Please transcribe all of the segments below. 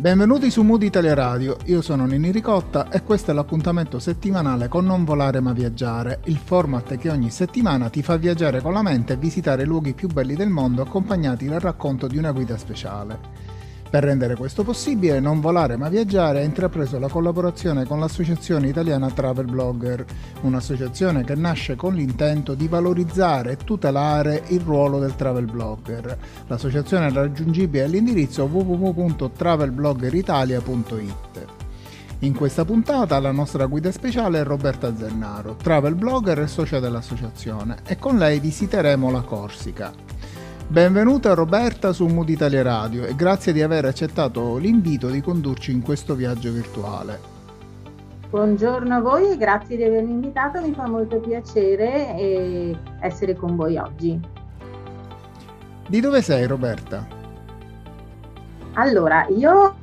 Benvenuti su Mood Italia Radio, io sono Ninni Ricotta e questo è l'appuntamento settimanale con Non Volare Ma Viaggiare, il format che ogni settimana ti fa viaggiare con la mente e visitare i luoghi più belli del mondo accompagnati dal racconto di una guida speciale. Per rendere questo possibile, Non Volare Ma Viaggiare ha intrapreso la collaborazione con l'Associazione Italiana Travel Blogger, un'associazione che nasce con l'intento di valorizzare e tutelare il ruolo del travel blogger. L'associazione è raggiungibile all'indirizzo www.travelbloggeritalia.it. In questa puntata la nostra guida speciale è Roberta Zennaro, travel blogger e socia dell'associazione, e con lei visiteremo la Corsica. Benvenuta Roberta su Mood Italia Radio e grazie di aver accettato l'invito di condurci in questo viaggio virtuale. Buongiorno a voi e grazie di avermi invitato, mi fa molto piacere essere con voi oggi. Di dove sei Roberta? Allora, io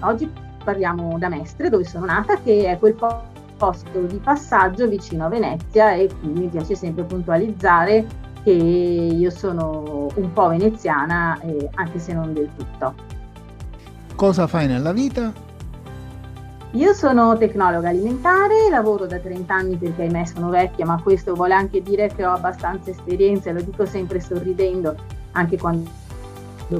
oggi parliamo da Mestre, dove sono nata, che è quel posto di passaggio vicino a Venezia, e qui mi piace sempre puntualizzare che io sono un po' veneziana, anche se non del tutto. Cosa fai nella vita? Io sono tecnologa alimentare, lavoro da 30 anni perché ahimè sono vecchia, ma questo vuole anche dire che ho abbastanza esperienza, e lo dico sempre sorridendo, anche quando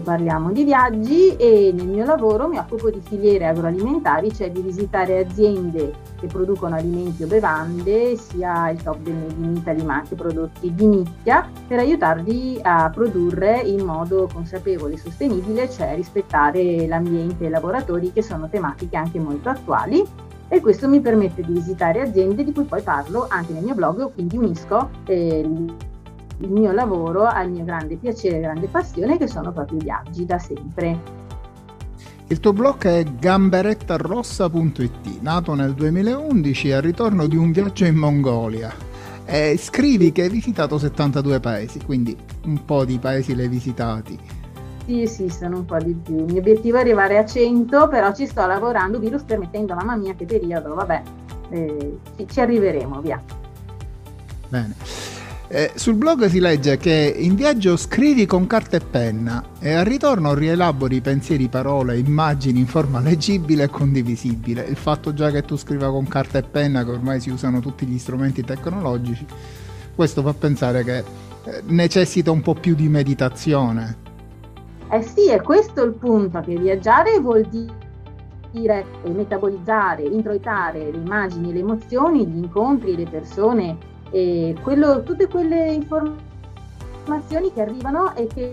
parliamo di viaggi, e nel mio lavoro mi occupo di filiere agroalimentari, cioè di visitare aziende che producono alimenti o bevande, sia il top del Made in Italy ma anche prodotti di nicchia, per aiutarli a produrre in modo consapevole e sostenibile, cioè rispettare l'ambiente e i lavoratori, che sono tematiche anche molto attuali, e questo mi permette di visitare aziende di cui poi parlo anche nel mio blog, quindi unisco il mio lavoro al mio grande piacere, grande passione, che sono proprio i viaggi da sempre. Il tuo blog è gamberettarossa.it, nato nel 2011 al ritorno di un viaggio in Mongolia, e scrivi che hai visitato 72 paesi, quindi un po' di paesi li hai visitati. Sì, sono un po' di più, il mio obiettivo è arrivare a 100, però ci sto lavorando, virus permettendo, mamma mia che periodo, vabbè, ci arriveremo, via. Bene. Sul blog si legge che in viaggio scrivi con carta e penna e al ritorno rielabori pensieri, parole, immagini in forma leggibile e condivisibile. Il fatto già che tu scriva con carta e penna, che ormai si usano tutti gli strumenti tecnologici, questo fa pensare che necessita un po' più di meditazione. Sì, è questo il punto, che viaggiare vuol dire metabolizzare, introitare le immagini, le emozioni, gli incontri, le persone, e tutte quelle informazioni che arrivano e che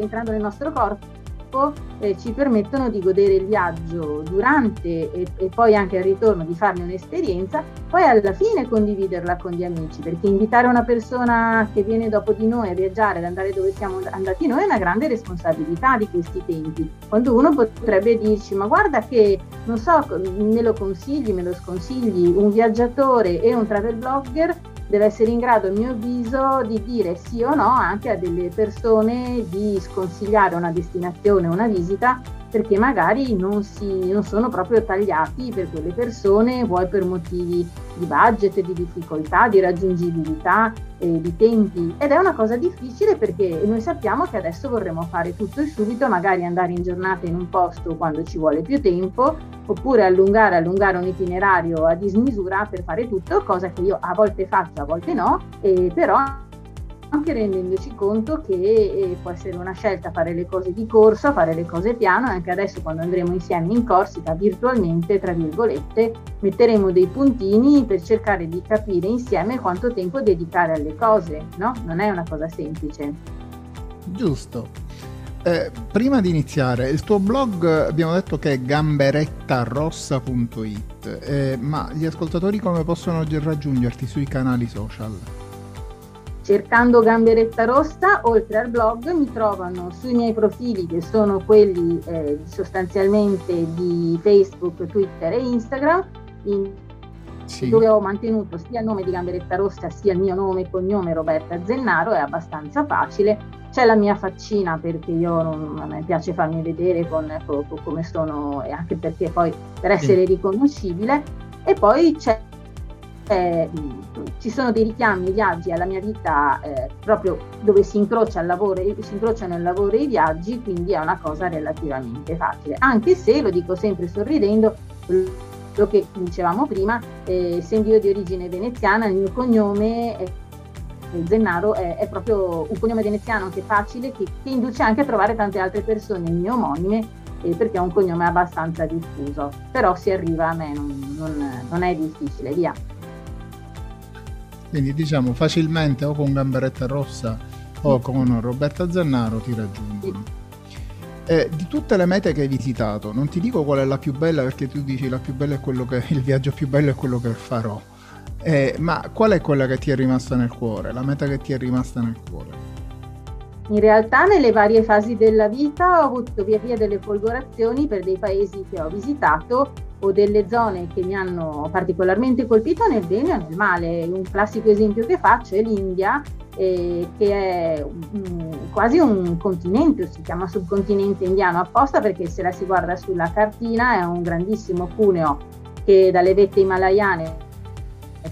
entrando nel nostro corpo ci permettono di godere il viaggio durante e poi anche al ritorno, di farne un'esperienza, poi alla fine condividerla con gli amici, perché invitare una persona che viene dopo di noi a viaggiare, ad andare dove siamo andati noi, è una grande responsabilità di questi tempi, quando uno potrebbe dirci: ma guarda che, non so, me lo consigli, me lo sconsigli? Un viaggiatore e un travel blogger deve essere in grado, a mio avviso, di dire sì o no anche a delle persone, di sconsigliare una destinazione, una visita, perché magari non sono proprio tagliati per quelle persone, vuoi per motivi di budget, di difficoltà, di raggiungibilità, di tempi, ed è una cosa difficile, perché noi sappiamo che adesso vorremmo fare tutto e subito, magari andare in giornata in un posto quando ci vuole più tempo, oppure allungare un itinerario a dismisura per fare tutto, cosa che io a volte faccio, a volte no, però anche rendendoci conto che può essere una scelta fare le cose di corsa, fare le cose piano, e anche adesso quando andremo insieme in Corsica virtualmente, tra virgolette, metteremo dei puntini per cercare di capire insieme quanto tempo dedicare alle cose, no? Non è una cosa semplice. Giusto. Prima di iniziare, il tuo blog abbiamo detto che è gamberettarossa.it, ma gli ascoltatori come possono raggiungerti sui canali social? Cercando Gamberetta Rossa, oltre al blog, mi trovano sui miei profili, che sono quelli sostanzialmente di Facebook, Twitter e Instagram, in sì, dove ho mantenuto sia il nome di Gamberetta Rossa sia il mio nome e cognome Roberta Zennaro. È abbastanza facile, c'è la mia faccina perché io non, a me piace farmi vedere con come sono, e anche perché poi per essere riconoscibile, e poi c'è ci sono dei richiami, viaggi alla mia vita, proprio dove si incrocia il lavoro, si incrociano il lavoro e i viaggi, quindi è una cosa relativamente facile, anche se, lo dico sempre sorridendo, quello che dicevamo prima, essendo io di origine veneziana, il mio cognome Zennaro è proprio un cognome veneziano che è facile, che induce anche a trovare tante altre persone mie omonime, perché è un cognome abbastanza diffuso, però si arriva, a me non è difficile, via. Quindi diciamo facilmente o con Gamberetta Rossa o con Roberta Zennaro ti raggiungono. Di tutte le mete che hai visitato, non ti dico qual è la più bella, perché tu dici la più bella è quello che, il viaggio più bello è quello che farò, ma qual è quella che ti è rimasta nel cuore, la meta che ti è rimasta nel cuore? In realtà nelle varie fasi della vita ho avuto via via delle folgorazioni per dei paesi che ho visitato o delle zone che mi hanno particolarmente colpito nel bene o nel male. Un classico esempio che faccio è l'India, che è quasi un continente, si chiama subcontinente indiano apposta perché se la si guarda sulla cartina è un grandissimo cuneo che dalle vette himalayane,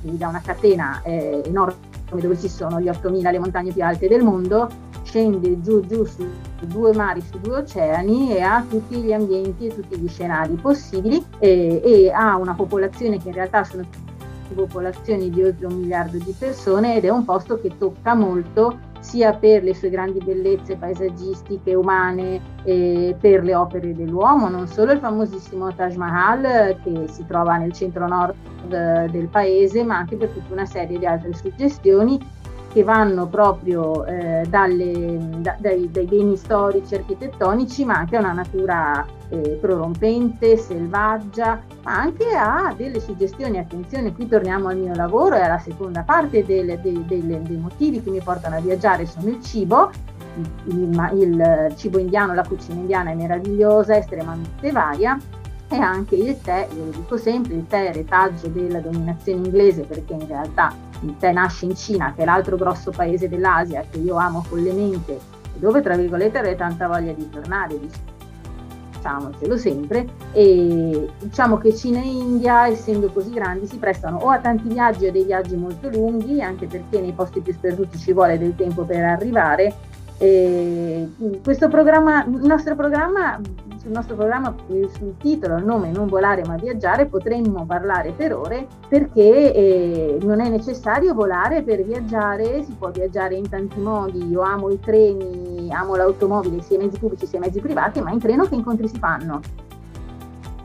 quindi da una catena enorme dove ci sono gli 8.000 le montagne più alte del mondo, scende giù su due mari, su due oceani, e ha tutti gli ambienti e tutti gli scenari possibili, e ha una popolazione che in realtà sono popolazioni di oltre 1 miliardo di persone, ed è un posto che tocca molto sia per le sue grandi bellezze paesaggistiche, umane, e per le opere dell'uomo, non solo il famosissimo Taj Mahal che si trova nel centro nord del paese, ma anche per tutta una serie di altre suggestioni che vanno proprio dai beni storici architettonici, ma anche a una natura prorompente, selvaggia, ma anche a delle suggestioni. Attenzione, qui torniamo al mio lavoro e alla seconda parte dei motivi che mi portano a viaggiare, sono il cibo. Il cibo indiano, la cucina indiana è meravigliosa, estremamente varia, e anche il tè. Io lo dico sempre, il tè è retaggio della dominazione inglese, perché in realtà il tè nasce in Cina, che è l'altro grosso paese dell'Asia che io amo follemente, dove tra virgolette avrei tanta voglia di tornare, diciamocelo sempre. E diciamo che Cina e India, essendo così grandi, si prestano o a tanti viaggi o a dei viaggi molto lunghi, anche perché nei posti più sperduti ci vuole del tempo per arrivare. E questo programma, il nostro programma, sul titolo, il nome Non Volare Ma Viaggiare, potremmo parlare per ore, perché non è necessario volare per viaggiare, si può viaggiare in tanti modi. Io amo i treni, amo l'automobile, sia mezzi pubblici sia mezzi privati, ma in treno che incontri si fanno?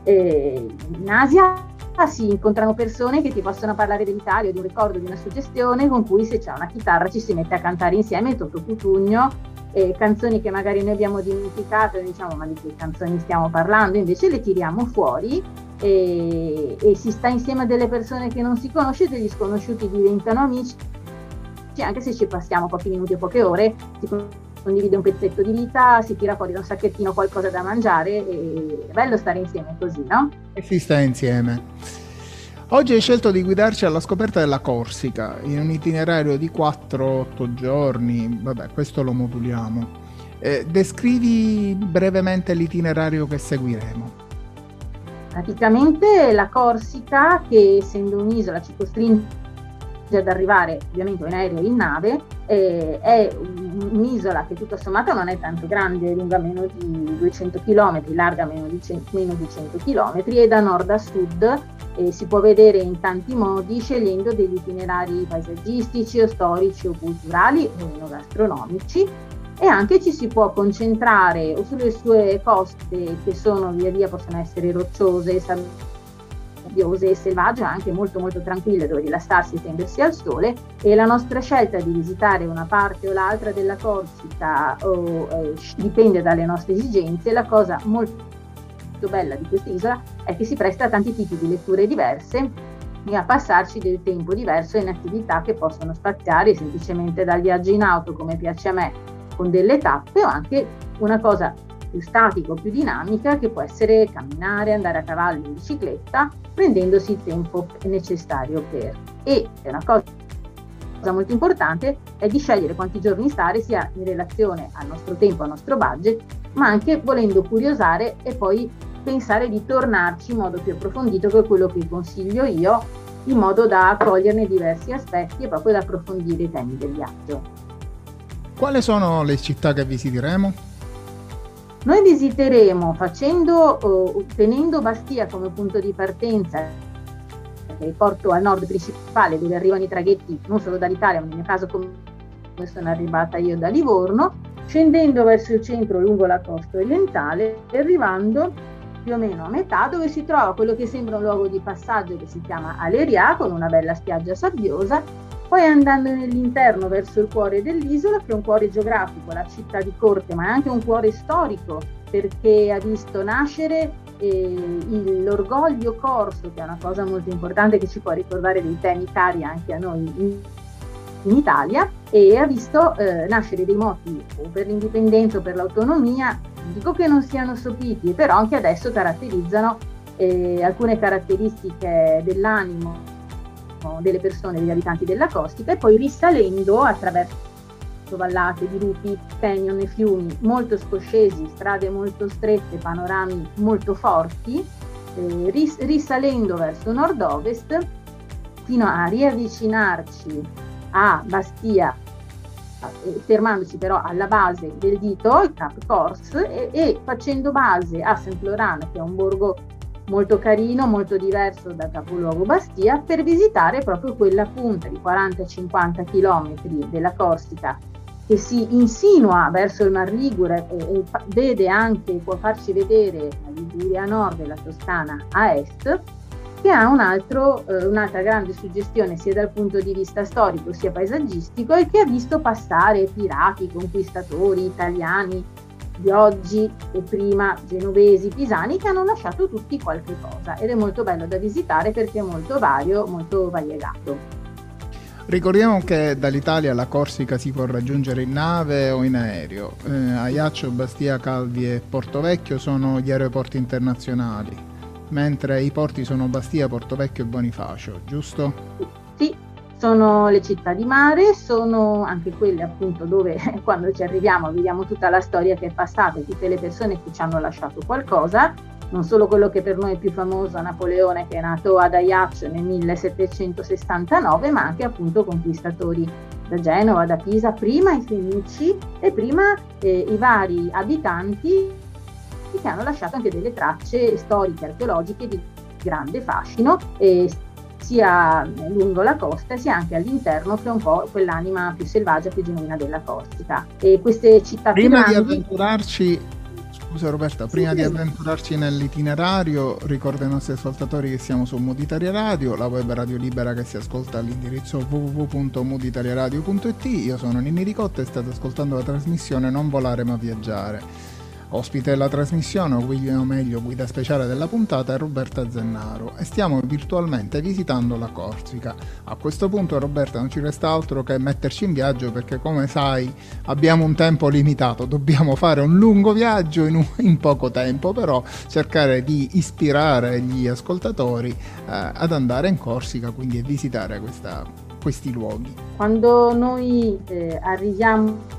In Asia si incontrano persone che ti possono parlare dell'Italia o di un ricordo, di una suggestione, con cui, se c'è una chitarra, ci si mette a cantare insieme tutto cutugno. Canzoni che magari noi abbiamo dimenticato e diciamo ma di che canzoni stiamo parlando, invece le tiriamo fuori, e si sta insieme a delle persone che non si conosce, degli sconosciuti diventano amici, anche se ci passiamo pochi minuti o poche ore, si condivide un pezzetto di vita, si tira fuori da un sacchettino qualcosa da mangiare, e è bello stare insieme così, no? E si sta insieme. Oggi hai scelto di guidarci alla scoperta della Corsica, in un itinerario di 4-8 giorni, vabbè, questo lo moduliamo. Descrivi brevemente l'itinerario che seguiremo. Praticamente la Corsica, che essendo un'isola ci costringe ad arrivare ovviamente in aereo e in nave, è un'isola che tutto sommato non è tanto grande, è lunga meno di 200 km, larga meno di 100 km, e da nord a sud si può vedere in tanti modi, scegliendo degli itinerari paesaggistici o storici o culturali o gastronomici, e anche ci si può concentrare o sulle sue coste, che sono via via, possono essere rocciose, sabbiose e selvagge, anche molto molto tranquille, dove rilassarsi e tendersi al sole. E la nostra scelta di visitare una parte o l'altra della Corsica dipende dalle nostre esigenze. La cosa molto bella di quest'isola è che si presta a tanti tipi di letture diverse e a passarci del tempo diverso in attività che possono spaziare semplicemente dal viaggio in auto, come piace a me, con delle tappe, o anche una cosa più statica o più dinamica, che può essere camminare, andare a cavallo, in bicicletta, prendendosi il tempo necessario per. E una cosa molto importante è di scegliere quanti giorni stare, sia in relazione al nostro tempo, al nostro budget, ma anche volendo curiosare e poi pensare di tornarci in modo più approfondito, che è quello che consiglio io, in modo da coglierne diversi aspetti e proprio da approfondire i temi del viaggio. Quali sono le città che visiteremo? Noi visiteremo tenendo Bastia come punto di partenza, che è il porto al nord principale dove arrivano i traghetti non solo dall'Italia, ma nel mio caso come sono arrivata io da Livorno, scendendo verso il centro lungo la costa orientale e arrivando più o meno a metà dove si trova quello che sembra un luogo di passaggio che si chiama Aleria, con una bella spiaggia sabbiosa. Poi andando nell'interno verso il cuore dell'isola, che è un cuore geografico, la città di Corte, ma è anche un cuore storico, perché ha visto nascere l'orgoglio corso, che è una cosa molto importante che ci può ricordare dei temi cari anche a noi in Italia, e ha visto nascere dei moti per l'indipendenza o per l'autonomia, dico che non siano sopiti, però anche adesso caratterizzano alcune caratteristiche dell'animo delle persone, degli abitanti della Corsica. E poi risalendo attraverso vallate, dirupi, canyon e fiumi molto scoscesi, strade molto strette, panorami molto forti, risalendo verso nord-ovest fino a riavvicinarci a Bastia, fermandoci però alla base del dito, il Cap Corse, e facendo base a Saint-Florent, che è un borgo molto carino, molto diverso dal capoluogo Bastia, per visitare proprio quella punta di 40-50 km della Corsica che si insinua verso il Mar Ligure e vede anche, può farci vedere la Liguria a nord e la Toscana a est, che ha un'altra grande suggestione sia dal punto di vista storico sia paesaggistico, e che ha visto passare pirati, conquistatori, italiani di oggi e prima genovesi, pisani, che hanno lasciato tutti qualche cosa, ed è molto bello da visitare perché è molto vario, molto variegato. Ricordiamo che dall'Italia la Corsica si può raggiungere in nave o in aereo. Ajaccio, Bastia, Calvi e Porto Vecchio sono gli aeroporti internazionali, mentre i porti sono Bastia, Porto Vecchio e Bonifacio, giusto? Sì. Sono le città di mare, sono anche quelle appunto dove quando ci arriviamo vediamo tutta la storia che è passata e tutte le persone che ci hanno lasciato qualcosa, non solo quello che per noi è più famoso, Napoleone, che è nato ad Ajaccio nel 1769, ma anche appunto conquistatori da Genova, da Pisa, prima i Fenici e prima i vari abitanti che hanno lasciato anche delle tracce storiche, archeologiche di grande fascino, sia lungo la costa sia anche all'interno, che è un po' quell'anima più selvaggia, più genuina della Corsica. E queste città prima grandi... di avventurarci, scusa Roberta, sì, prima di avventurarci nell'itinerario, ricordo ai nostri ascoltatori che siamo su Mood Italia Radio, la web radio libera che si ascolta all'indirizzo www.mooditaliaradio.it. Io sono Ninni Ricotta e state ascoltando la trasmissione Non Volare Ma Viaggiare. Ospite della trasmissione, o meglio guida speciale della puntata, è Roberta Zennaro e stiamo virtualmente visitando la Corsica. A questo punto, Roberta, non ci resta altro che metterci in viaggio, perché come sai abbiamo un tempo limitato, dobbiamo fare un lungo viaggio in poco tempo, però cercare di ispirare gli ascoltatori ad andare in Corsica, quindi a visitare questi luoghi. Quando noi arriviamo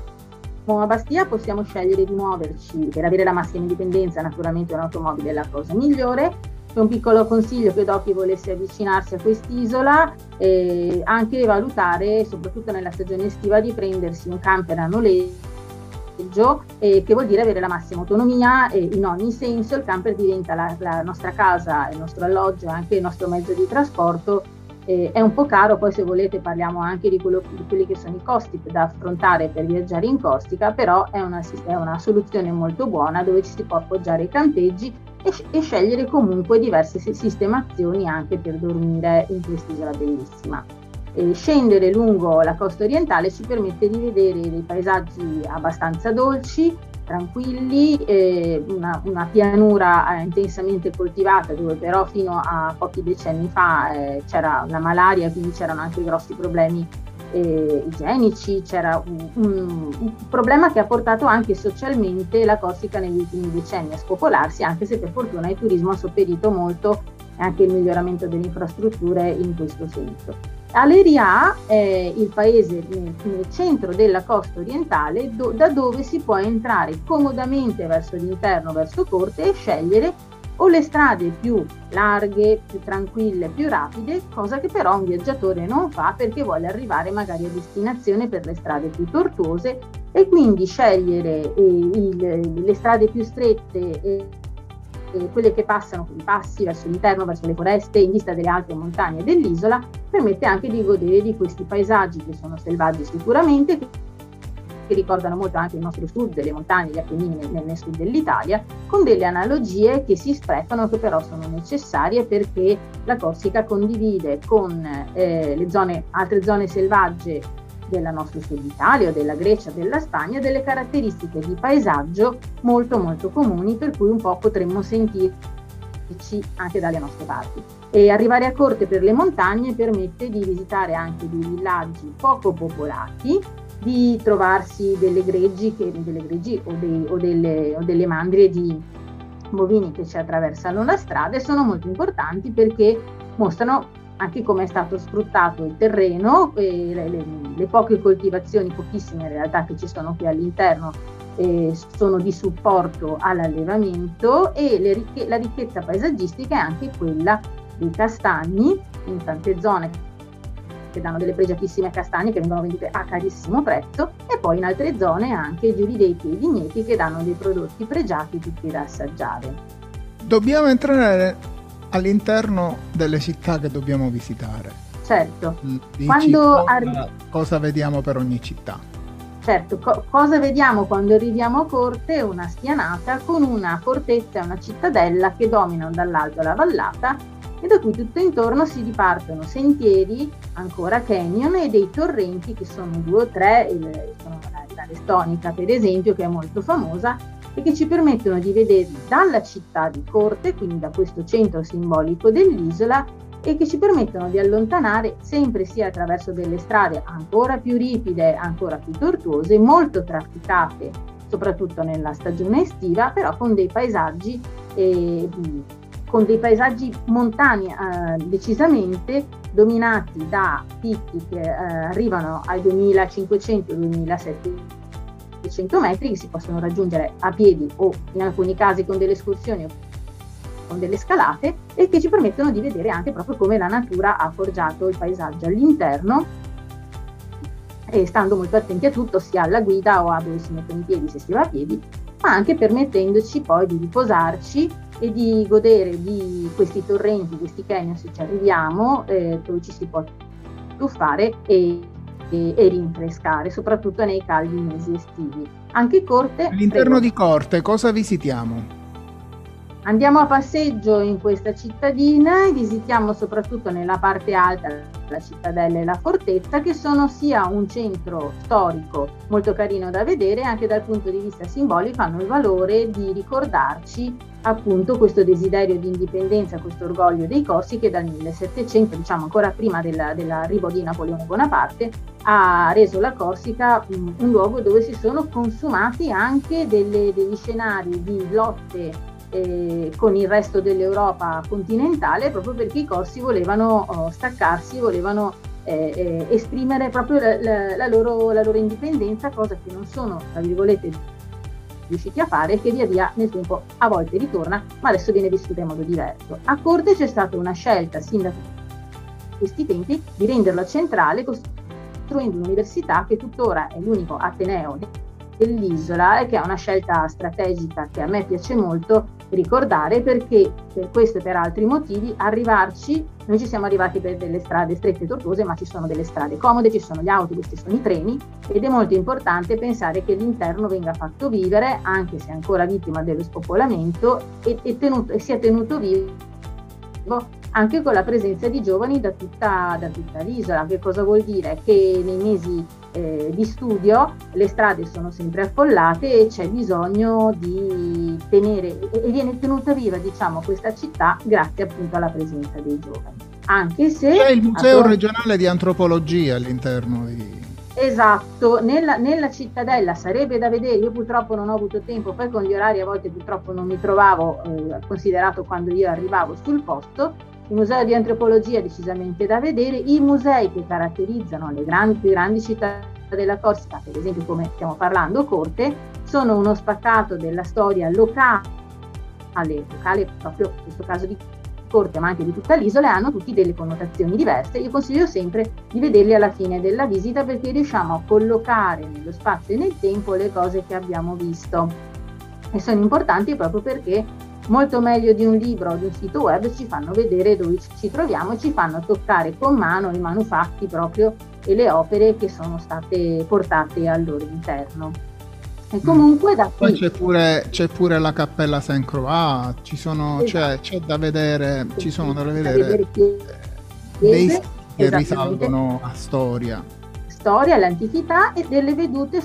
a Bastia possiamo scegliere di muoverci per avere la massima indipendenza. Naturalmente un'automobile è la cosa migliore. C'è un piccolo consiglio che do a chi volesse avvicinarsi a quest'isola, anche valutare, soprattutto nella stagione estiva, di prendersi un camper a noleggio, che vuol dire avere la massima autonomia in ogni senso. Il camper diventa la nostra casa, il nostro alloggio, anche il nostro mezzo di trasporto. È un po' caro, poi se volete parliamo anche di quelli che sono i costi da affrontare per viaggiare in Corsica, però è una soluzione molto buona dove ci si può appoggiare ai campeggi e scegliere comunque diverse sistemazioni anche per dormire in quest'isola bellissima. Scendere lungo la costa orientale ci permette di vedere dei paesaggi abbastanza dolci, tranquilli, una pianura intensamente coltivata, dove però fino a pochi decenni fa c'era la malaria, quindi c'erano anche grossi problemi igienici, c'era un problema che ha portato anche socialmente la Corsica negli ultimi decenni a spopolarsi, anche se per fortuna il turismo ha sopperito molto, anche il miglioramento delle infrastrutture in questo senso. Aleria è il paese nel centro della costa orientale da dove si può entrare comodamente verso l'interno, verso Corte, e scegliere o le strade più larghe, più tranquille, più rapide, cosa che però un viaggiatore non fa perché vuole arrivare magari a destinazione per le strade più tortuose, e quindi scegliere le strade più strette, quelle che passano con i passi verso l'interno, verso le foreste, in vista delle alte montagne dell'isola, permette anche di godere di questi paesaggi che sono selvaggi sicuramente, che ricordano molto anche il nostro sud, le montagne, gli Appennini nel sud dell'Italia, con delle analogie che si sprecano, che però sono necessarie perché la Corsica condivide con altre zone selvagge della nostra sud Italia, o della Grecia, della Spagna, delle caratteristiche di paesaggio molto molto comuni, per cui un po' potremmo sentirci anche dalle nostre parti. E arrivare a Corte per le montagne permette di visitare anche dei villaggi poco popolati, di trovarsi delle greggi o delle mandrie di bovini che ci attraversano la strada, e sono molto importanti perché mostrano anche come è stato sfruttato il terreno, e le poche coltivazioni, pochissime in realtà, che ci sono qui all'interno sono di supporto all'allevamento, e la ricchezza paesaggistica è anche quella dei castagni, in tante zone che danno delle pregiatissime castagne che vengono vendute a carissimo prezzo, e poi in altre zone anche i giurideti e i vigneti che danno dei prodotti pregiati tutti da assaggiare. Dobbiamo entrare all'interno delle città che dobbiamo visitare. Certo. Cosa vediamo per ogni città? Certo, cosa vediamo quando arriviamo a Corte? Una spianata con una fortezza e una cittadella che dominano dall'alto la vallata, e da cui tutto intorno si dipartono sentieri, ancora canyon, e dei torrenti che sono 2 o 3, la Restonica per esempio, che è molto famosa, e che ci permettono di vedere dalla città di Corte, quindi da questo centro simbolico dell'isola, e che ci permettono di allontanare sempre sia attraverso delle strade ancora più ripide, ancora più tortuose, molto trafficate, soprattutto nella stagione estiva, però con dei paesaggi montani decisamente dominati da picchi che arrivano ai 2500-2700 metri, che si possono raggiungere a piedi o in alcuni casi con delle escursioni o con delle scalate, e che ci permettono di vedere anche proprio come la natura ha forgiato il paesaggio all'interno, e stando molto attenti a tutto, sia alla guida o a dove si mettono i piedi, se si va a piedi, ma anche permettendoci poi di riposarci e di godere di questi torrenti, questi canyon se ci arriviamo, dove ci si può tuffare e rinfrescare, soprattutto nei caldi mesi estivi. Anche Corte. All'interno di Corte cosa visitiamo? Andiamo a passeggio in questa cittadina e visitiamo soprattutto nella parte alta la cittadella e la fortezza, che sono sia un centro storico molto carino da vedere, anche dal punto di vista simbolico hanno il valore di ricordarci appunto questo desiderio di indipendenza, questo orgoglio dei Corsi, che dal 1700, diciamo ancora prima dell'arrivo di Napoleone Bonaparte, ha reso la Corsica un luogo dove si sono consumati anche degli scenari di lotte con il resto dell'Europa continentale, proprio perché i corsi volevano staccarsi, volevano esprimere proprio la loro indipendenza, cosa che non sono, tra virgolette, riusciti a fare, e che via via nel tempo a volte ritorna, ma adesso viene vissuta in modo diverso. A Corte c'è stata una scelta sin da questi tempi di renderlo centrale, costruendo un'università che tuttora è l'unico ateneo dell'isola, e che è una scelta strategica che a me piace molto ricordare, perché per questo e per altri motivi noi ci siamo arrivati per delle strade strette e tortuose, ma ci sono delle strade comode, ci sono gli autobus, ci sono i treni, ed è molto importante pensare che l'interno venga fatto vivere, anche se ancora vittima dello spopolamento, e sia tenuto vivo anche con la presenza di giovani da tutta l'isola. Che cosa vuol dire? Che nei mesi di studio le strade sono sempre affollate, e c'è bisogno di tenere, e viene tenuta viva, diciamo, questa città grazie appunto alla presenza dei giovani. anche se... C'è il Museo regionale di antropologia all'interno di... Esatto, nella cittadella sarebbe da vedere, io purtroppo non ho avuto tempo, poi con gli orari a volte purtroppo non mi trovavo, considerato quando io arrivavo sul posto, il museo di antropologia è decisamente da vedere, i musei che caratterizzano le grandi città della Corsica, per esempio come stiamo parlando Corte, sono uno spaccato della storia locale proprio in questo caso di Corte, ma anche di tutta l'isola, hanno tutti delle connotazioni diverse. Io consiglio sempre di vederli alla fine della visita perché riusciamo a collocare nello spazio e nel tempo le cose che abbiamo visto e sono importanti proprio perché molto meglio di un libro o di un sito web ci fanno vedere dove ci troviamo, ci fanno toccare con mano i manufatti proprio e le opere che sono state portate al loro interno. E comunque da qui poi c'è pure la cappella Saint-Croix, ci sono, esatto. C'è da vedere, ci sono da vedere dei siti che risalgono a storia, l'antichità e delle vedute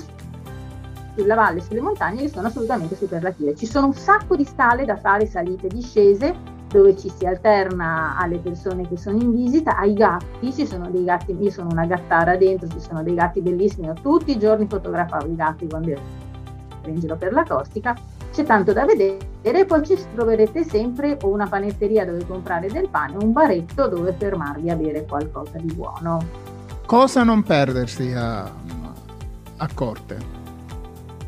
sulla valle, sulle montagne che sono assolutamente superlative. Ci sono un sacco di scale da fare, salite e discese, dove ci si alterna alle persone che sono in visita, ai gatti, ci sono dei gatti, io sono una gattara dentro, ci sono dei gatti bellissimi, tutti i giorni fotografavo i gatti quando ero in giro per la Corsica, c'è tanto da vedere e poi ci troverete sempre o una panetteria dove comprare del pane, un baretto dove fermarvi a bere qualcosa di buono. Cosa non perdersi a Corte?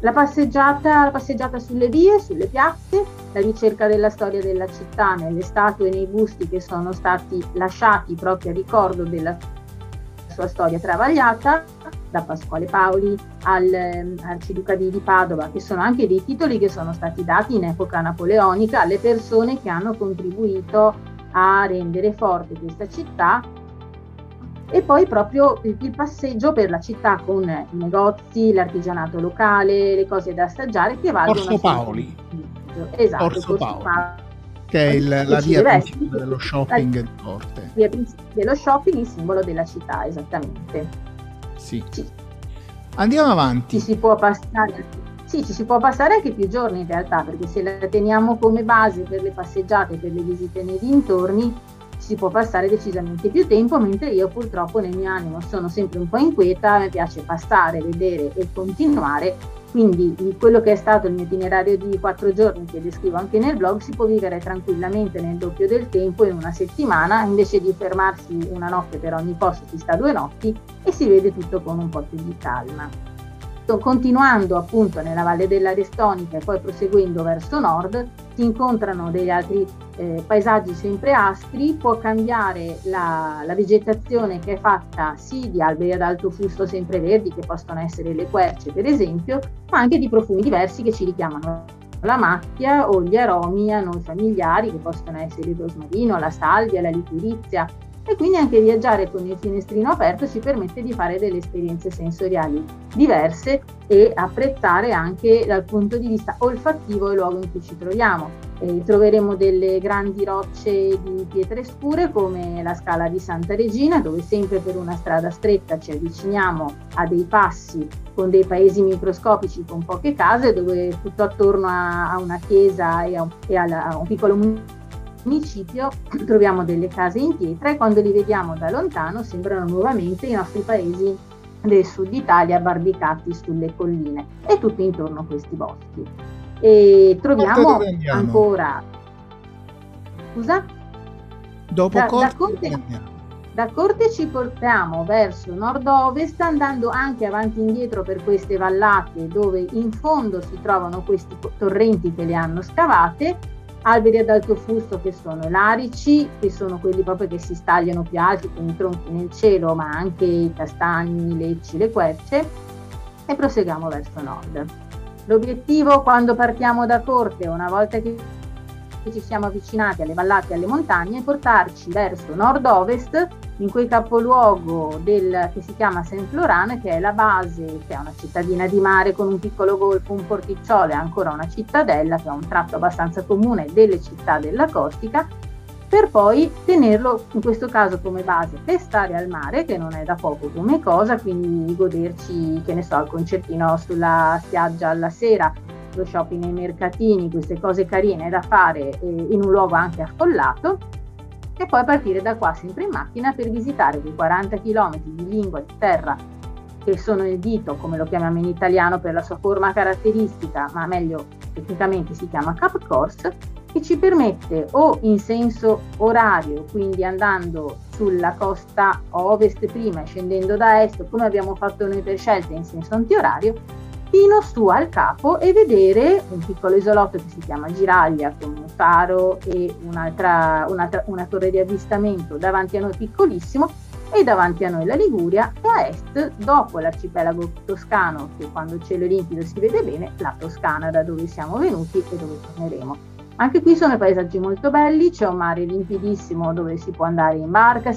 La passeggiata sulle vie, sulle piazze, la ricerca della storia della città nelle statue e nei busti che sono stati lasciati proprio a ricordo della sua storia travagliata, da Pasquale Paoli all'Arciduca di Padova, che sono anche dei titoli che sono stati dati in epoca napoleonica alle persone che hanno contribuito a rendere forte questa città. E poi proprio il passeggio per la città con i negozi, l'artigianato locale, le cose da assaggiare che valgono... Corso Paoli. Esatto, Corso Paoli. Che è la via principale dello shopping di Corte. Via principale dello shopping, il simbolo della città, esattamente. Sì. Andiamo avanti. Ci si può passare anche più giorni in realtà, perché se la teniamo come base per le passeggiate, per le visite nei dintorni, si può passare decisamente più tempo, mentre io purtroppo nel mio animo sono sempre un po' inquieta, mi piace passare, vedere e continuare, quindi quello che è stato il mio itinerario di 4 giorni che descrivo anche nel blog si può vivere tranquillamente nel doppio del tempo in una settimana, invece di fermarsi una notte per ogni posto si sta 2 notti e si vede tutto con un po' più di calma. Continuando appunto nella valle della Restonica e poi proseguendo verso nord si incontrano degli altri paesaggi sempre aspri, può cambiare la vegetazione che è fatta sì di alberi ad alto fusto sempreverdi che possono essere le querce per esempio, ma anche di profumi diversi che ci richiamano la macchia o gli aromi a noi familiari che possono essere il rosmarino, la salvia, la liquirizia. E quindi anche viaggiare con il finestrino aperto ci permette di fare delle esperienze sensoriali diverse e apprezzare anche dal punto di vista olfattivo il luogo in cui ci troviamo. Troveremo delle grandi rocce di pietre scure come la Scala di Santa Regina, dove sempre per una strada stretta ci avviciniamo a dei passi con dei paesi microscopici con poche case, dove tutto attorno a una chiesa e a un piccolo municipio troviamo delle case in pietra e quando li vediamo da lontano sembrano nuovamente i nostri paesi del sud Italia barbicati sulle colline e tutto intorno a questi boschi. E troviamo ancora da Corte ci portiamo verso nord-ovest andando anche avanti e indietro per queste vallate dove in fondo si trovano questi torrenti che le hanno scavate, alberi ad alto fusto che sono larici, che sono quelli proprio che si stagliano più alti con i tronchi nel cielo, ma anche i castagni, i lecci, le querce, e proseguiamo verso nord. L'obiettivo quando partiamo da Corte, una volta che ci siamo avvicinati alle vallate e alle montagne, è portarci verso nord-ovest in quel capoluogo che si chiama Saint-Florent, che è la base, che è una cittadina di mare con un piccolo golfo, un porticciolo e ancora una cittadella che ha un tratto abbastanza comune delle città della Corsica, per poi tenerlo in questo caso come base per stare al mare, che non è da poco come cosa, quindi goderci, che ne so, il concertino sulla spiaggia alla sera, lo shopping nei mercatini, queste cose carine da fare in un luogo anche affollato. e poi partire da qua sempre in macchina per visitare quei 40 km di lingua di terra che sono il dito, come lo chiamiamo in italiano per la sua forma caratteristica, ma meglio tecnicamente si chiama Cap Corse, che ci permette o in senso orario, quindi andando sulla costa ovest prima e scendendo da est, come abbiamo fatto noi per scelta in senso antiorario, fino su al capo e vedere un piccolo isolotto che si chiama Giraglia, con un faro e una torre di avvistamento davanti a noi piccolissimo, e davanti a noi la Liguria, e a est, dopo l'arcipelago toscano, che quando il cielo è limpido si vede bene, la Toscana, da dove siamo venuti e dove torneremo. Anche qui sono paesaggi molto belli, c'è un mare limpidissimo dove si può andare in barca,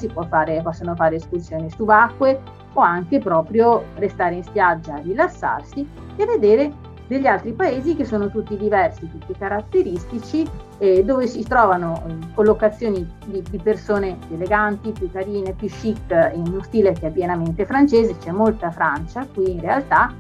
possono fare escursioni subacquee o anche proprio restare in spiaggia, rilassarsi e vedere degli altri paesi che sono tutti diversi, tutti caratteristici, dove si trovano collocazioni di persone più eleganti, più carine, più chic, in uno stile che è pienamente francese, c'è molta Francia qui in realtà,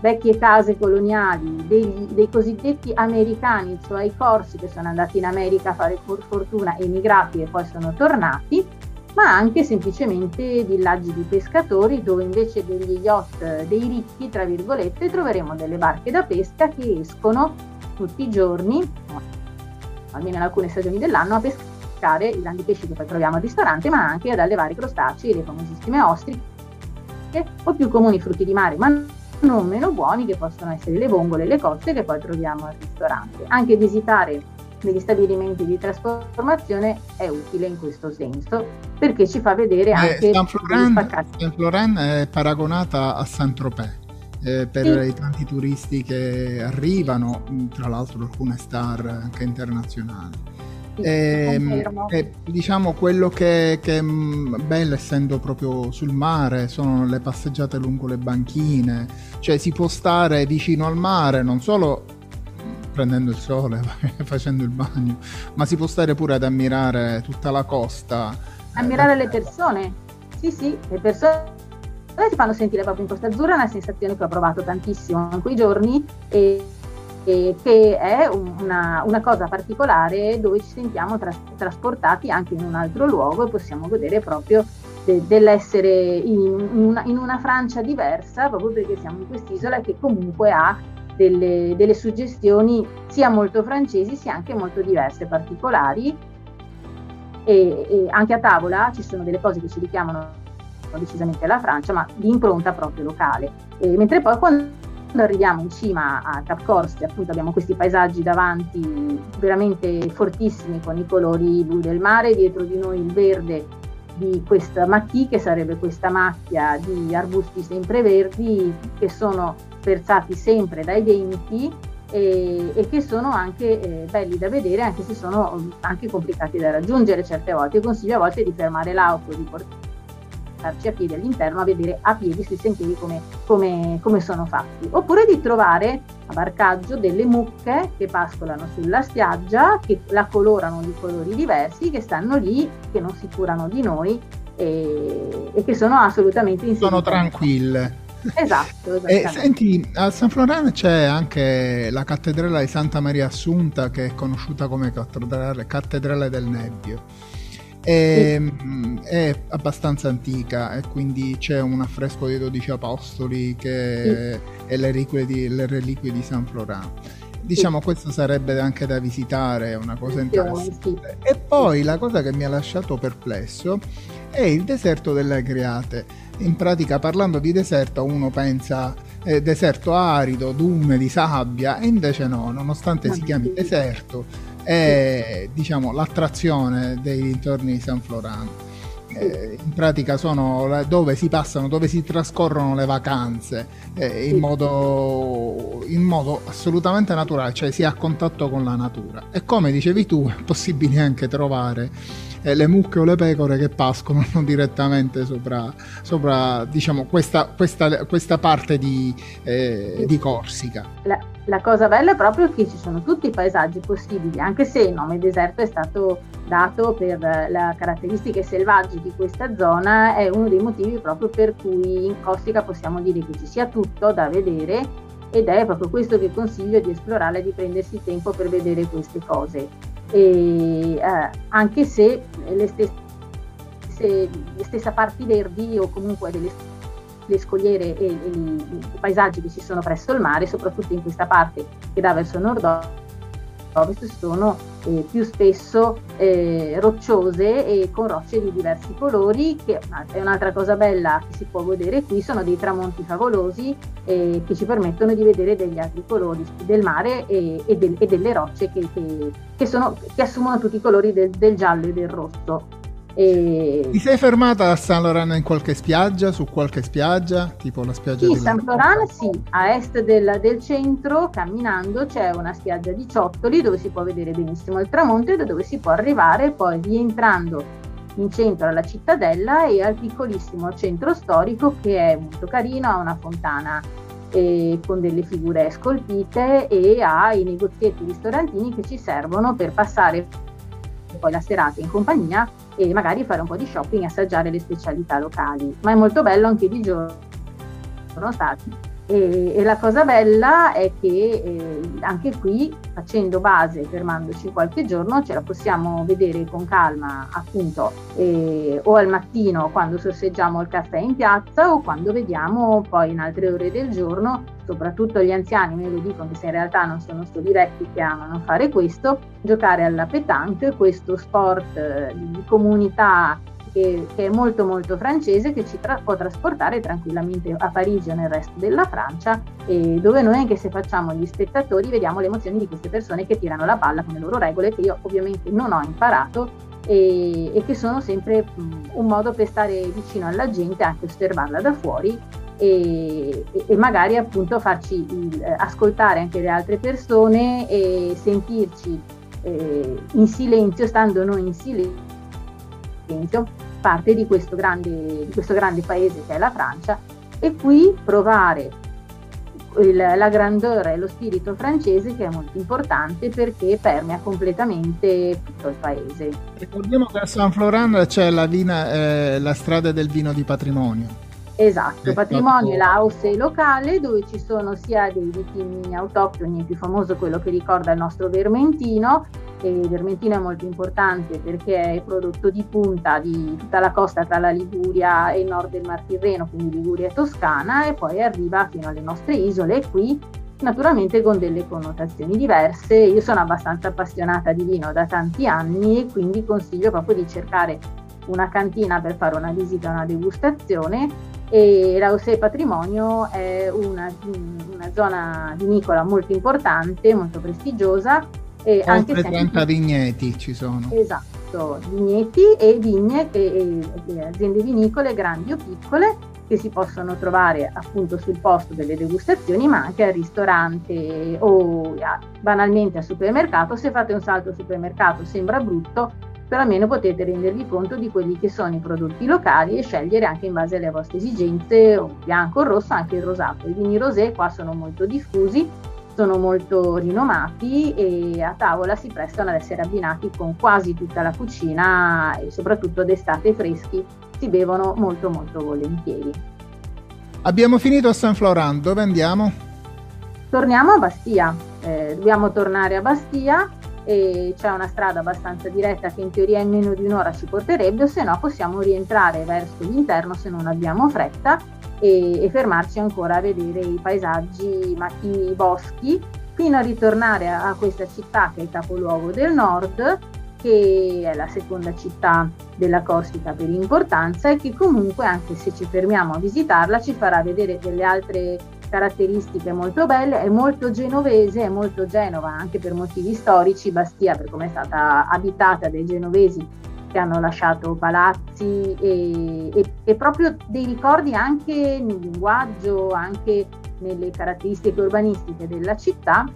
vecchie case coloniali, dei cosiddetti americani, cioè i corsi che sono andati in America a fare fortuna, emigrati e poi sono tornati, ma anche semplicemente villaggi di pescatori dove invece degli yacht dei ricchi, tra virgolette, troveremo delle barche da pesca che escono tutti i giorni, almeno in alcune stagioni dell'anno, a pescare i grandi pesci che poi troviamo al ristorante, ma anche ad allevare i crostacei, le famosissime ostriche o più comuni frutti di mare, ma non meno buoni, che possono essere le vongole e le cozze che poi troviamo al ristorante. Anche visitare degli stabilimenti di trasformazione è utile in questo senso, perché ci fa vedere anche Saint-Florent è paragonata a Saint-Tropez per i tanti turisti che arrivano, tra l'altro alcune star anche internazionali. Diciamo quello che è bello, essendo proprio sul mare, sono le passeggiate lungo le banchine, cioè si può stare vicino al mare non solo prendendo il sole facendo il bagno, ma si può stare pure ad ammirare tutta la costa, ammirare le persone. Sì, le persone si fanno sentire proprio in Costa Azzurra, una sensazione che ho provato tantissimo in quei giorni e che è una cosa particolare, dove ci sentiamo trasportati anche in un altro luogo e possiamo godere proprio dell'essere in una Francia diversa, proprio perché siamo in quest'isola che comunque ha delle suggestioni sia molto francesi sia anche molto diverse, particolari, e anche a tavola ci sono delle cose che ci richiamano decisamente alla Francia, ma di impronta proprio locale, mentre poi quando arriviamo in cima a Cap Corse, appunto, abbiamo questi paesaggi davanti veramente fortissimi, con i colori blu del mare, dietro di noi il verde di questa macchia, che sarebbe questa macchia di arbusti sempreverdi che sono sperzati sempre dai denti e che sono anche belli da vedere, anche se sono anche complicati da raggiungere certe volte. Io consiglio a volte di fermare l'auto, di portarci a piedi all'interno, a vedere a piedi sui sentieri come sono fatti, oppure di trovare a barcaggio delle mucche che pascolano sulla spiaggia, che la colorano di colori diversi, che stanno lì, che non si curano di noi e che sono assolutamente in sono tranquille. Esatto. E senti, a Saint-Florent c'è anche la cattedrale di Santa Maria Assunta, che è conosciuta come cattedrale del Nebbio. È abbastanza antica e quindi c'è un affresco dei 12 apostoli e le reliquie di Saint-Florent. Diciamo questo sarebbe anche da visitare, è una cosa interessante. E poi la cosa che mi ha lasciato perplesso è il deserto delle Griate. In pratica, parlando di deserto, uno pensa deserto arido, dune di sabbia, e invece no, nonostante si chiami deserto, è diciamo l'attrazione dei dintorni di Saint-Florent. In pratica sono dove si trascorrono le vacanze in modo assolutamente naturale, cioè si è a contatto con la natura, e come dicevi tu è possibile anche trovare le mucche o le pecore che pascolano direttamente sopra diciamo questa parte di Corsica. La cosa bella è proprio che ci sono tutti i paesaggi possibili, anche se il nome deserto è stato dato per le caratteristiche selvagge di questa zona, è uno dei motivi proprio per cui in Corsica possiamo dire che ci sia tutto da vedere, ed è proprio questo che consiglio di esplorare, di prendersi tempo per vedere queste cose. e anche se la stessa parti verdi o comunque le scogliere e i paesaggi che ci sono presso il mare, soprattutto in questa parte che dà verso nord-ovest, sono più spesso rocciose e con rocce di diversi colori, che è un'altra cosa bella che si può vedere qui, sono dei tramonti favolosi che ci permettono di vedere degli altri colori del mare e delle rocce che assumono tutti i colori del giallo e del rosso. Ti sei fermata a Saint-Florent in qualche spiaggia, su qualche spiaggia, tipo la spiaggia di Saint-Florent? Sì, a est del centro, camminando, c'è una spiaggia di Ciottoli dove si può vedere benissimo il tramonto e da dove si può arrivare poi rientrando in centro alla cittadella e al piccolissimo centro storico, che è molto carino, ha una fontana con delle figure scolpite e ha i negozietti ristorantini che ci servono per passare poi la serata in compagnia e magari fare un po' di shopping e assaggiare le specialità locali, ma è molto bello anche di giorno, sono stati, e la cosa bella è che anche qui, facendo base, fermandoci qualche giorno, ce la possiamo vedere con calma, appunto, o al mattino quando sorseggiamo il caffè in piazza o quando vediamo poi in altre ore del giorno, soprattutto gli anziani me lo dicono, che se in realtà non sono solo vecchi che amano fare questo, giocare alla pétanque, questo sport di comunità che è molto molto francese, che ci può trasportare tranquillamente a Parigi o nel resto della Francia, dove noi, anche se facciamo gli spettatori, vediamo le emozioni di queste persone che tirano la palla con le loro regole, che io ovviamente non ho imparato, e che sono sempre un modo per stare vicino alla gente, anche osservarla da fuori e magari appunto farci ascoltare anche le altre persone e sentirci in silenzio, stando noi in silenzio, parte di questo grande paese che è la Francia, e qui provare la grandezza e lo spirito francese, che è molto importante perché permea completamente tutto il paese. Ricordiamo che a Saint-Florent c'è la strada del vino di Patrimonio. Esatto, Patrimonio è la house locale dove ci sono sia dei vitigni autoctoni, più famoso quello che ricorda il nostro Vermentino. Il Vermentino è molto importante perché è il prodotto di punta di tutta la costa tra la Liguria e il nord del Mar Tirreno, quindi Liguria e Toscana, e poi arriva fino alle nostre isole, e qui naturalmente con delle connotazioni diverse. Io sono abbastanza appassionata di vino da tanti anni e quindi consiglio proprio di cercare una cantina per fare una visita, una degustazione. E la Osea Patrimonio è una zona vinicola molto importante, molto prestigiosa. E anche 30 vigneti ci sono. Esatto, vigneti e vigne e aziende vinicole grandi o piccole che si possono trovare appunto sul posto delle degustazioni, ma anche al ristorante o banalmente al supermercato. Se fate un salto al supermercato sembra brutto, però almeno potete rendervi conto di quelli che sono i prodotti locali e scegliere anche in base alle vostre esigenze, o bianco o rosso, anche il rosato. I vini rosé qua sono molto diffusi, sono molto rinomati e a tavola si prestano ad essere abbinati con quasi tutta la cucina, e soprattutto d'estate freschi si bevono molto molto volentieri. Abbiamo finito a Saint-Florent, dove andiamo? Torniamo a Bastia, dobbiamo tornare a Bastia. E c'è una strada abbastanza diretta che in teoria in meno di un'ora ci porterebbe, o se no possiamo rientrare verso l'interno se non abbiamo fretta e fermarci ancora a vedere i paesaggi, ma i boschi, fino a ritornare a questa città che è il capoluogo del nord, che è la seconda città della Corsica per importanza e che comunque, anche se ci fermiamo a visitarla, ci farà vedere delle altre caratteristiche molto belle. È molto genovese, è molto Genova anche per motivi storici, Bastia per come è stata abitata dai genovesi che hanno lasciato palazzi e proprio dei ricordi anche nel linguaggio, anche nelle caratteristiche urbanistiche della città,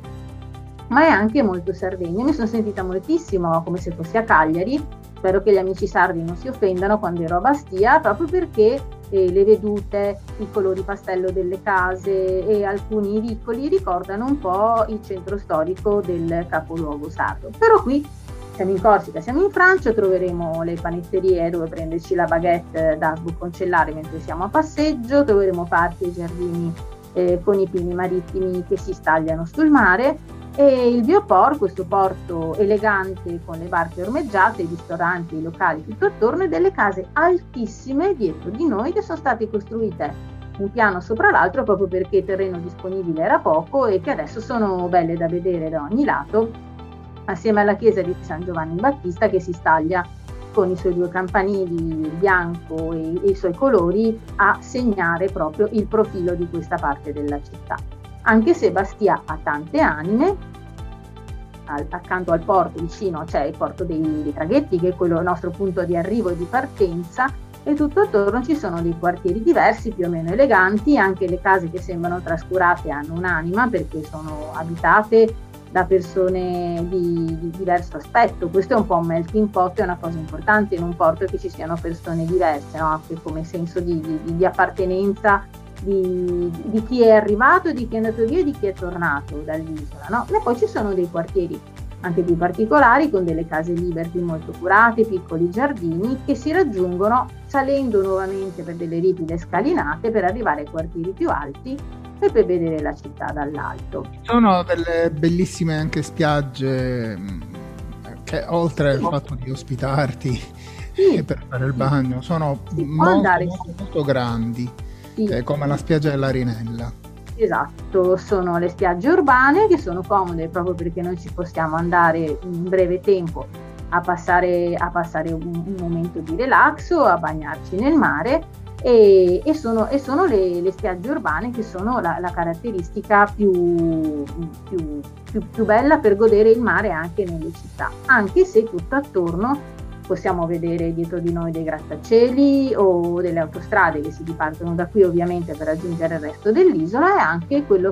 ma è anche molto Sardegna. Mi sono sentita moltissimo come se fossi a Cagliari, spero che gli amici sardi non si offendano, quando ero a Bastia, proprio perché le vedute, i colori pastello delle case e alcuni vicoli ricordano un po' il centro storico del capoluogo sardo. Però qui siamo in Corsica, siamo in Francia, troveremo le panetterie dove prenderci la baguette da sbocconcellare mentre siamo a passeggio, troveremo parchi e giardini con i pini marittimi che si stagliano sul mare, E il Bioport, questo porto elegante con le barche ormeggiate, i ristoranti, i locali tutto attorno e delle case altissime dietro di noi che sono state costruite un piano sopra l'altro proprio perché il terreno disponibile era poco e che adesso sono belle da vedere da ogni lato, assieme alla chiesa di San Giovanni Battista che si staglia con i suoi due campanili bianco e i suoi colori a segnare proprio il profilo di questa parte della città. Anche se Bastia ha tante anime, accanto al porto vicino c'è il porto dei traghetti che è quello il nostro punto di arrivo e di partenza, e tutto attorno ci sono dei quartieri diversi più o meno eleganti, anche le case che sembrano trascurate hanno un'anima perché sono abitate da persone di diverso aspetto. Questo è un po' un melting pot, è una cosa importante in un porto che ci siano persone diverse, no? Anche come senso di appartenenza di chi è arrivato, di chi è andato via e di chi è tornato dall'isola, no? E poi ci sono dei quartieri anche più particolari con delle case liberty molto curate, piccoli giardini che si raggiungono salendo nuovamente per delle ripide scalinate per arrivare ai quartieri più alti e per vedere la città dall'alto. Ci sono delle bellissime anche spiagge che oltre al fatto di ospitarti e per fare il bagno sono molto grandi. Come la spiaggia dell'Arinella. Esatto, sono le spiagge urbane che sono comode proprio perché noi ci possiamo andare in breve tempo a passare un momento di relaxo, a bagnarci nel mare e sono le spiagge urbane che sono la caratteristica più bella per godere il mare anche nelle città, anche se tutto attorno possiamo vedere dietro di noi dei grattacieli o delle autostrade che si dipartono da qui ovviamente per raggiungere il resto dell'isola, e anche quelli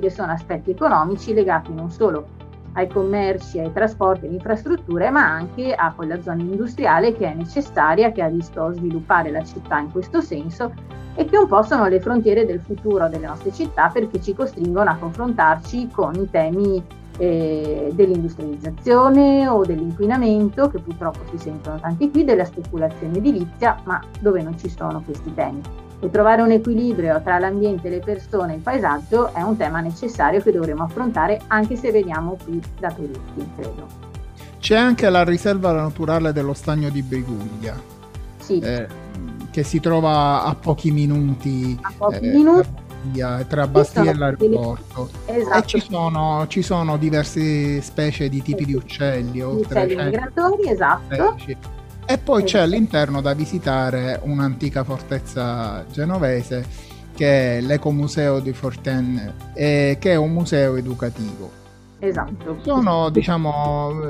che sono aspetti economici legati non solo ai commerci, ai trasporti, alle infrastrutture, ma anche a quella zona industriale che è necessaria, che ha visto sviluppare la città in questo senso e che un po' sono le frontiere del futuro delle nostre città perché ci costringono a confrontarci con i temi dell'industrializzazione o dell'inquinamento, che purtroppo si sentono tanti qui, della speculazione edilizia, ma dove non ci sono questi temi. E trovare un equilibrio tra l'ambiente, le persone e il paesaggio è un tema necessario che dovremo affrontare anche se veniamo qui da turisti, credo. C'è anche la riserva naturale dello Stagno di Briguglia, sì. Che si trova a pochi minuti. A pochi minuti. Tra Bastia e l'aeroporto, esatto. E ci sono diverse specie di tipi di uccelli, oltre uccelli migratori, esatto. E poi c'è all'interno da visitare un'antica fortezza genovese che è l'Ecomuseo di Fortenne, che è un museo educativo. Esatto.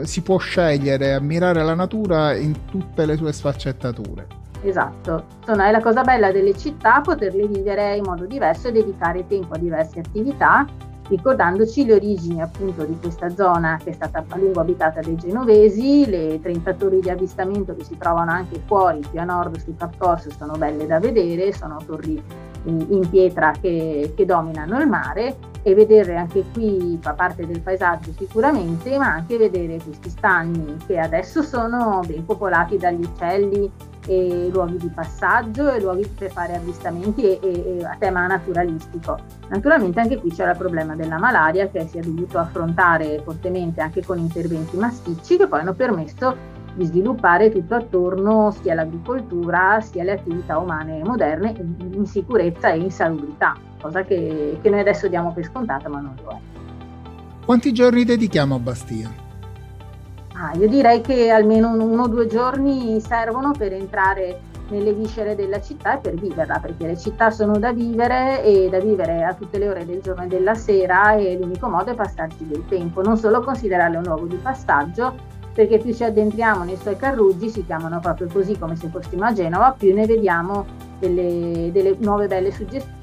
Si può scegliere, ammirare la natura in tutte le sue sfaccettature. Esatto, è la cosa bella delle città poterle vivere in modo diverso e dedicare tempo a diverse attività, ricordandoci le origini appunto di questa zona che è stata a lungo abitata dai genovesi, le 30 torri di avvistamento che si trovano anche fuori, più a nord sul Cap Corse, sono belle da vedere, sono torri in pietra che dominano il mare, e vedere anche qui fa parte del paesaggio sicuramente, ma anche vedere questi stagni che adesso sono ben popolati dagli uccelli e luoghi di passaggio e luoghi per fare avvistamenti e a tema naturalistico. Naturalmente anche qui c'era il problema della malaria che si è dovuto affrontare fortemente anche con interventi massicci che poi hanno permesso di sviluppare tutto attorno sia l'agricoltura sia le attività umane moderne in sicurezza e in salubrità, cosa che noi adesso diamo per scontata ma non lo è. Quanti giorni dedichiamo a Bastia? Io direi che almeno 1 o 2 giorni servono per entrare nelle viscere della città e per viverla, perché le città sono da vivere e da vivere a tutte le ore del giorno e della sera, e l'unico modo è passarci del tempo, non solo considerarle un luogo di passaggio, perché più ci addentriamo nei suoi carruggi, si chiamano proprio così come se fossimo a Genova, più ne vediamo delle nuove belle suggestioni.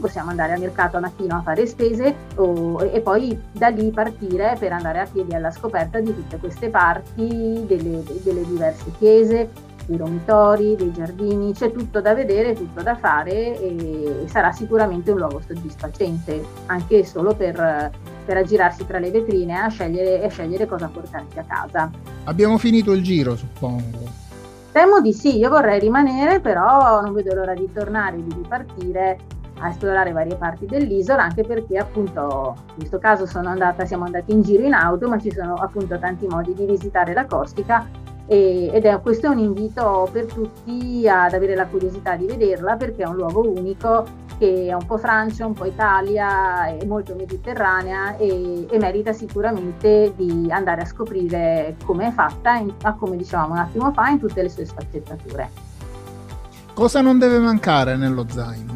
Possiamo andare al mercato a mattino a fare spese e poi da lì partire per andare a piedi alla scoperta di tutte queste parti, delle diverse chiese, dei romitori, dei giardini, c'è tutto da vedere, tutto da fare, e sarà sicuramente un luogo soddisfacente, anche solo per aggirarsi tra le vetrine a scegliere cosa portarsi a casa. Abbiamo finito il giro, suppongo. Temo di sì, io vorrei rimanere, però non vedo l'ora di tornare, di ripartire a esplorare varie parti dell'isola, anche perché appunto in questo caso siamo andati in giro in auto, ma ci sono appunto tanti modi di visitare la Corsica questo è un invito per tutti ad avere la curiosità di vederla, perché è un luogo unico che è un po' Francia, un po' Italia, è molto mediterranea e merita sicuramente di andare a scoprire come è fatta, come dicevamo un attimo fa, in tutte le sue sfaccettature. Cosa non deve mancare nello zaino?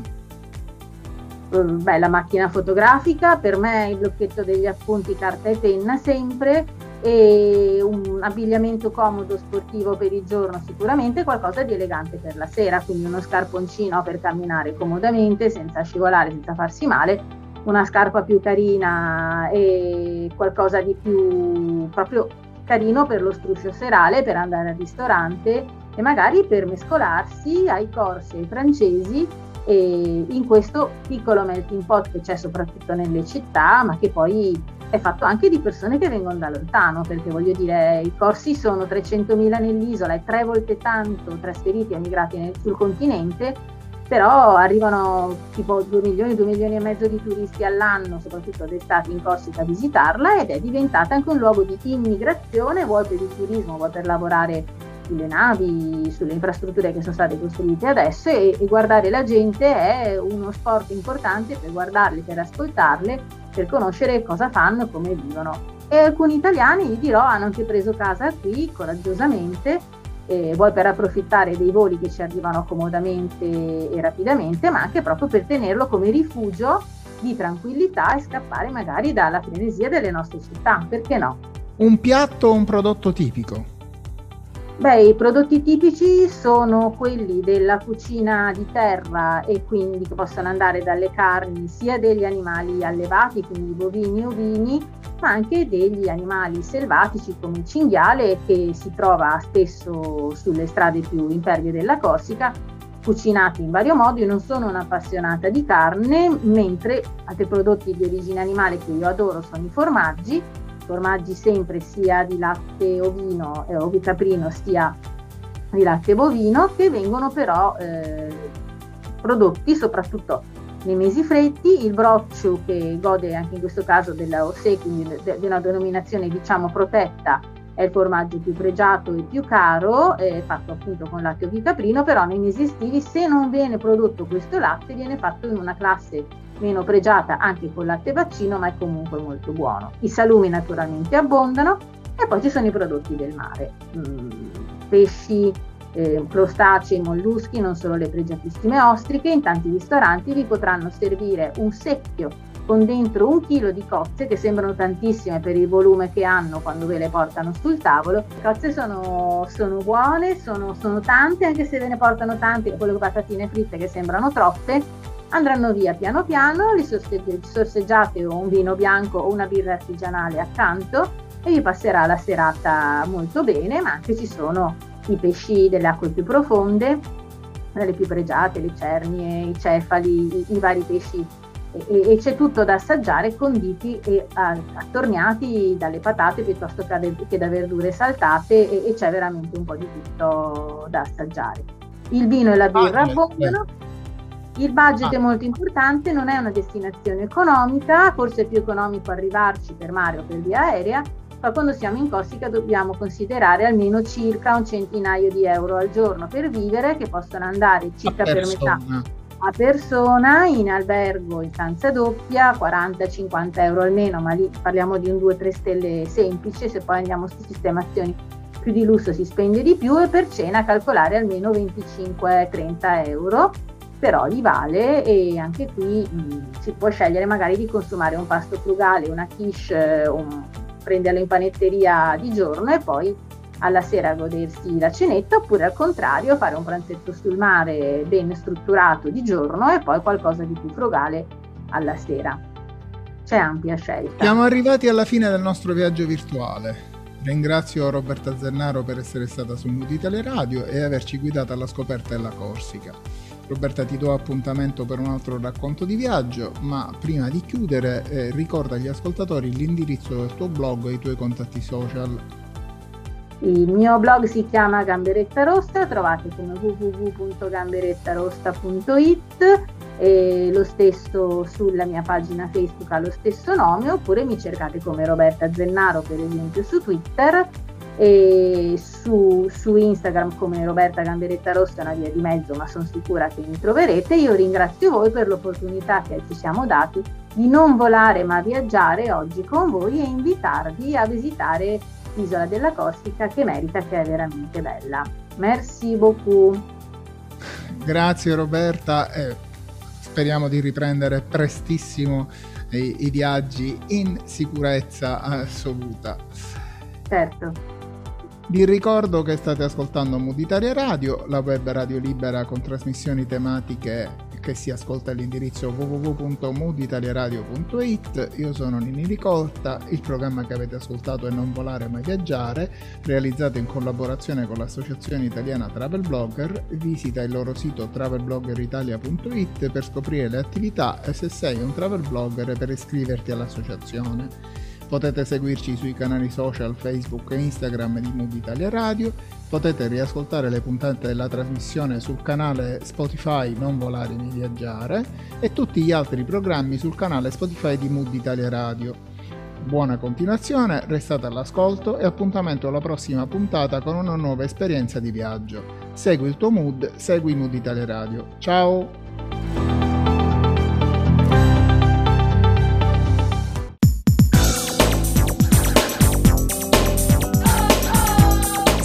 Beh, la macchina fotografica, per me il blocchetto degli appunti, carta e penna sempre, e un abbigliamento comodo sportivo per il giorno, sicuramente qualcosa di elegante per la sera, quindi uno scarponcino per camminare comodamente senza scivolare, senza farsi male, una scarpa più carina e qualcosa di più proprio carino per lo struscio serale, per andare al ristorante e magari per mescolarsi ai corsi, ai francesi, e in questo piccolo melting pot che c'è soprattutto nelle città, ma che poi è fatto anche di persone che vengono da lontano, perché voglio dire, i corsi sono 300.000 nell'isola e 3 volte tanto trasferiti e emigrati sul continente, però arrivano tipo 2 milioni e mezzo di turisti all'anno, soprattutto d'estate in Corsica, a visitarla, ed è diventata anche un luogo di immigrazione, vuoi per il turismo, vuoi per lavorare sulle navi, sulle infrastrutture che sono state costruite adesso, e guardare la gente è uno sport importante per guardarle, per ascoltarle, per conoscere cosa fanno e come vivono. E alcuni italiani, vi dirò, hanno anche preso casa qui coraggiosamente, vuoi per approfittare dei voli che ci arrivano comodamente e rapidamente, ma anche proprio per tenerlo come rifugio di tranquillità e scappare magari dalla frenesia delle nostre città, perché no? Un piatto o un prodotto tipico? Beh, i prodotti tipici sono quelli della cucina di terra, e quindi che possono andare dalle carni sia degli animali allevati, quindi bovini, ovini, ma anche degli animali selvatici come il cinghiale, che si trova spesso sulle strade più impervie della Corsica, cucinati in vario modo. Io non sono un'appassionata di carne, mentre altri prodotti di origine animale che io adoro sono i formaggi sempre, sia di latte ovino o caprino sia di latte bovino, che vengono però prodotti soprattutto nei mesi freddi. Il broccio, che gode anche in questo caso della OSE, quindi di una denominazione diciamo protetta, è il formaggio più pregiato e più caro, fatto appunto con latte o caprino, però nei mesi estivi, se non viene prodotto questo latte, viene fatto in una classe meno pregiata anche con latte vaccino, ma è comunque molto buono. I salumi naturalmente abbondano, e poi ci sono i prodotti del mare, pesci, crostacei, molluschi, non solo le pregiatissime ostriche. In tanti ristoranti vi potranno servire un secchio con dentro 1 chilo di cozze, che sembrano tantissime per il volume che hanno quando ve le portano sul tavolo. Le cozze sono buone, sono tante, anche se ve ne portano tante, quelle patatine fritte che sembrano troppe andranno via piano piano, li sorseggiate o un vino bianco o una birra artigianale accanto, e vi passerà la serata molto bene. Ma anche ci sono i pesci delle acque più profonde, le più pregiate, le cernie, i cefali, i vari pesci, e c'è tutto da assaggiare, conditi e attorniati dalle patate piuttosto che da verdure saltate, e c'è veramente un po' di tutto da assaggiare. Il vino e la birra abbondano. Il budget è molto importante, non è una destinazione economica, forse è più economico arrivarci per mare o per via aerea, ma quando siamo in Corsica dobbiamo considerare almeno circa un centinaio di euro al giorno per vivere, che possono andare circa per metà a persona, in albergo, in stanza doppia, 40-50 euro almeno, ma lì parliamo di un 2-3 stelle semplice. Se poi andiamo su sistemazioni più di lusso si spende di più, e per cena calcolare almeno 25-30 euro. Però li vale, e anche qui si può scegliere magari di consumare un pasto frugale, una quiche, prenderlo in panetteria di giorno e poi alla sera godersi la cenetta, oppure al contrario fare un pranzetto sul mare ben strutturato di giorno e poi qualcosa di più frugale alla sera. C'è ampia scelta. Siamo arrivati alla fine del nostro viaggio virtuale. Ringrazio Roberta Zennaro per essere stata su Mood Italia Radio e averci guidata alla scoperta della Corsica. Roberta, ti do appuntamento per un altro racconto di viaggio, ma prima di chiudere ricorda agli ascoltatori l'indirizzo del tuo blog e i tuoi contatti social. Il mio blog si chiama Gamberetta Rossa, trovate come www.gamberettarossa.it, lo stesso sulla mia pagina Facebook allo stesso nome, oppure mi cercate come Roberta Zennaro per esempio su Twitter, e su Instagram come Roberta Gamberetta Rossa, una via di mezzo, ma sono sicura che mi troverete. Io ringrazio voi per l'opportunità che ci siamo dati di non volare ma viaggiare oggi con voi e invitarvi a visitare l'isola della Corsica, che merita, che è veramente bella. Merci beaucoup. Grazie Roberta, speriamo di riprendere prestissimo i viaggi in sicurezza assoluta. Certo. Vi ricordo che state ascoltando Mood Italia Radio, la web radio libera con trasmissioni tematiche che si ascolta all'indirizzo www.mooditaliaradio.it. Io sono Ninni Ricotta, il programma che avete ascoltato è Non Volare Ma Viaggiare, realizzato in collaborazione con l'Associazione Italiana Travel Blogger. Visita il loro sito travelbloggeritalia.it per scoprire le attività e se sei un travel blogger per iscriverti all'associazione. Potete seguirci sui canali social Facebook e Instagram di Mood Italia Radio, potete riascoltare le puntate della trasmissione sul canale Spotify Non Volare Ma Viaggiare e tutti gli altri programmi sul canale Spotify di Mood Italia Radio. Buona continuazione, restate all'ascolto e appuntamento alla prossima puntata con una nuova esperienza di viaggio. Segui il tuo mood, segui Mood Italia Radio. Ciao!